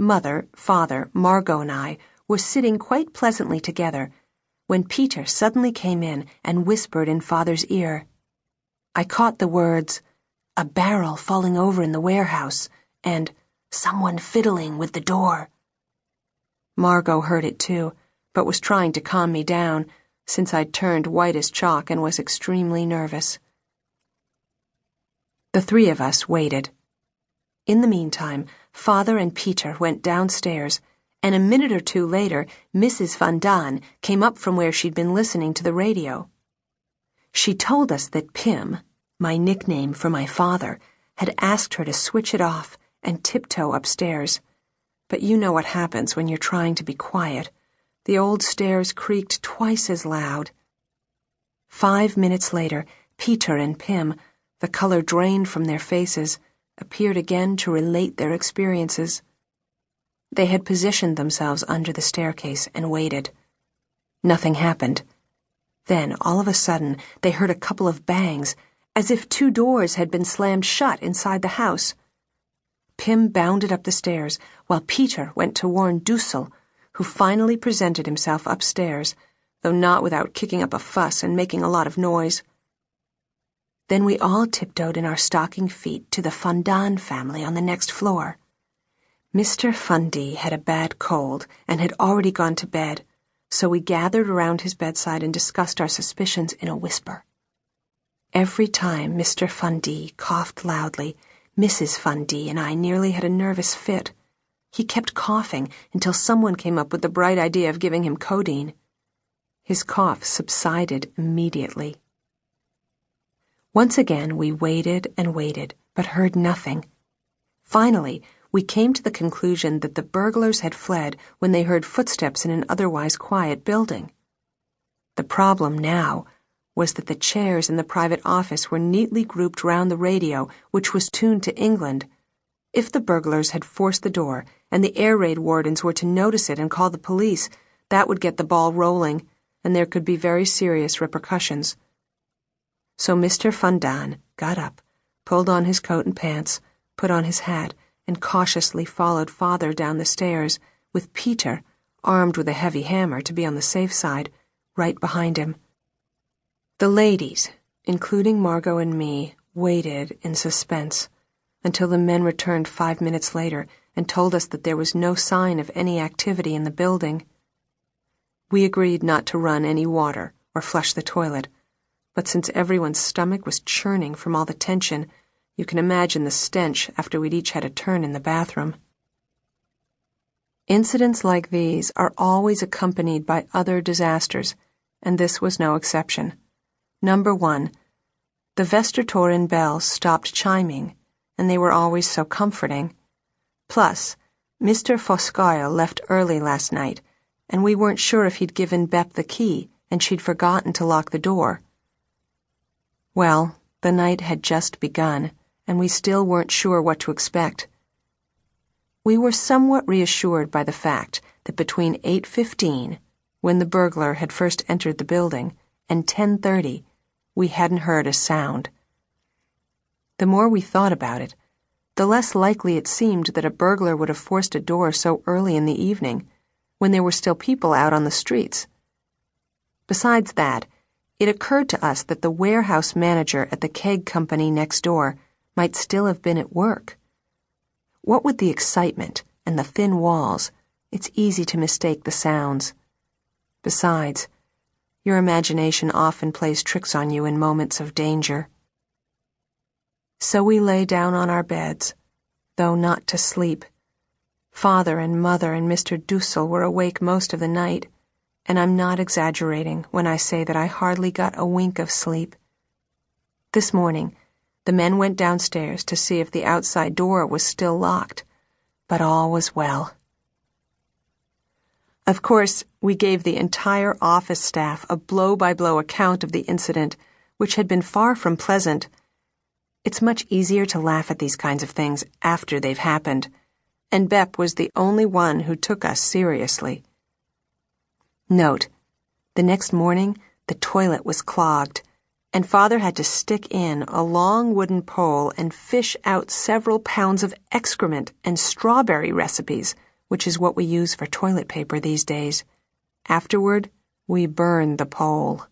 Mother, father, Margot and I were sitting quite pleasantly together when Peter suddenly came in and whispered in father's ear. I caught the words, "A barrel falling over in the warehouse," and "someone fiddling with the door." Margot heard it too, but was trying to calm me down, since I'd turned white as chalk and was extremely nervous. The three of us waited. In the meantime, father and Peter went downstairs, and a minute or two later, Mrs. Van Daan came up from where she'd been listening to the radio. She told us that Pim, my nickname for my father, had asked her to switch it off and tiptoe upstairs. But you know what happens when you're trying to be quiet. The old stairs creaked twice as loud. 5 minutes later, Peter and Pim, the color drained from their faces, appeared again to relate their experiences. They had positioned themselves under the staircase and waited. Nothing happened. Then, all of a sudden, they heard a couple of bangs, as if two doors had been slammed shut inside the house. Pim bounded up the stairs, while Peter went to warn Dussel, who finally presented himself upstairs, though not without kicking up a fuss and making a lot of noise. Then we all tiptoed in our stocking feet to the Fundan family on the next floor. Mr. Fundy had a bad cold and had already gone to bed, so we gathered around his bedside and discussed our suspicions in a whisper. Every time Mr. Fundy coughed loudly, Mrs. Fundy and I nearly had a nervous fit. He kept coughing until someone came up with the bright idea of giving him codeine. His cough subsided immediately. Once again we waited and waited, but heard nothing. Finally, we came to the conclusion that the burglars had fled when they heard footsteps in an otherwise quiet building. The problem now was that the chairs in the private office were neatly grouped round the radio, which was tuned to England. If the burglars had forced the door and the air raid wardens were to notice it and call the police, that would get the ball rolling, and there could be very serious repercussions. So Mr. Fundan got up, pulled on his coat and pants, put on his hat, and cautiously followed father down the stairs, with Peter, armed with a heavy hammer to be on the safe side, right behind him. The ladies, including Margot and me, waited in suspense until the men returned 5 minutes later and told us that there was no sign of any activity in the building. We agreed not to run any water or flush the toilet, but since everyone's stomach was churning from all the tension, you can imagine the stench after we'd each had a turn in the bathroom. Incidents like these are always accompanied by other disasters, and this was no exception. Number 1, the Westertoren bells stopped chiming, and they were always so comforting. Plus, Mr. Foscoio left early last night, and we weren't sure if he'd given Bep the key, and she'd forgotten to lock the door. Well, the night had just begun, and we still weren't sure what to expect. We were somewhat reassured by the fact that between 8:15, when the burglar had first entered the building, and 10:30, we hadn't heard a sound. The more we thought about it, the less likely it seemed that a burglar would have forced a door so early in the evening, when there were still people out on the streets. Besides that, it occurred to us that the warehouse manager at the keg company next door might still have been at work. What with the excitement and the thin walls, it's easy to mistake the sounds. Besides, your imagination often plays tricks on you in moments of danger. So we lay down on our beds, though not to sleep. Father and mother and Mr. Dussel were awake most of the night, and I'm not exaggerating when I say that I hardly got a wink of sleep. This morning, the men went downstairs to see if the outside door was still locked, but all was well. Of course, we gave the entire office staff a blow-by-blow account of the incident, which had been far from pleasant. It's much easier to laugh at these kinds of things after they've happened, and Bep was the only one who took us seriously. Note, the next morning, the toilet was clogged, and father had to stick in a long wooden pole and fish out several pounds of excrement and strawberry recipes which is what we use for toilet paper these days. Afterward, we burn the pole.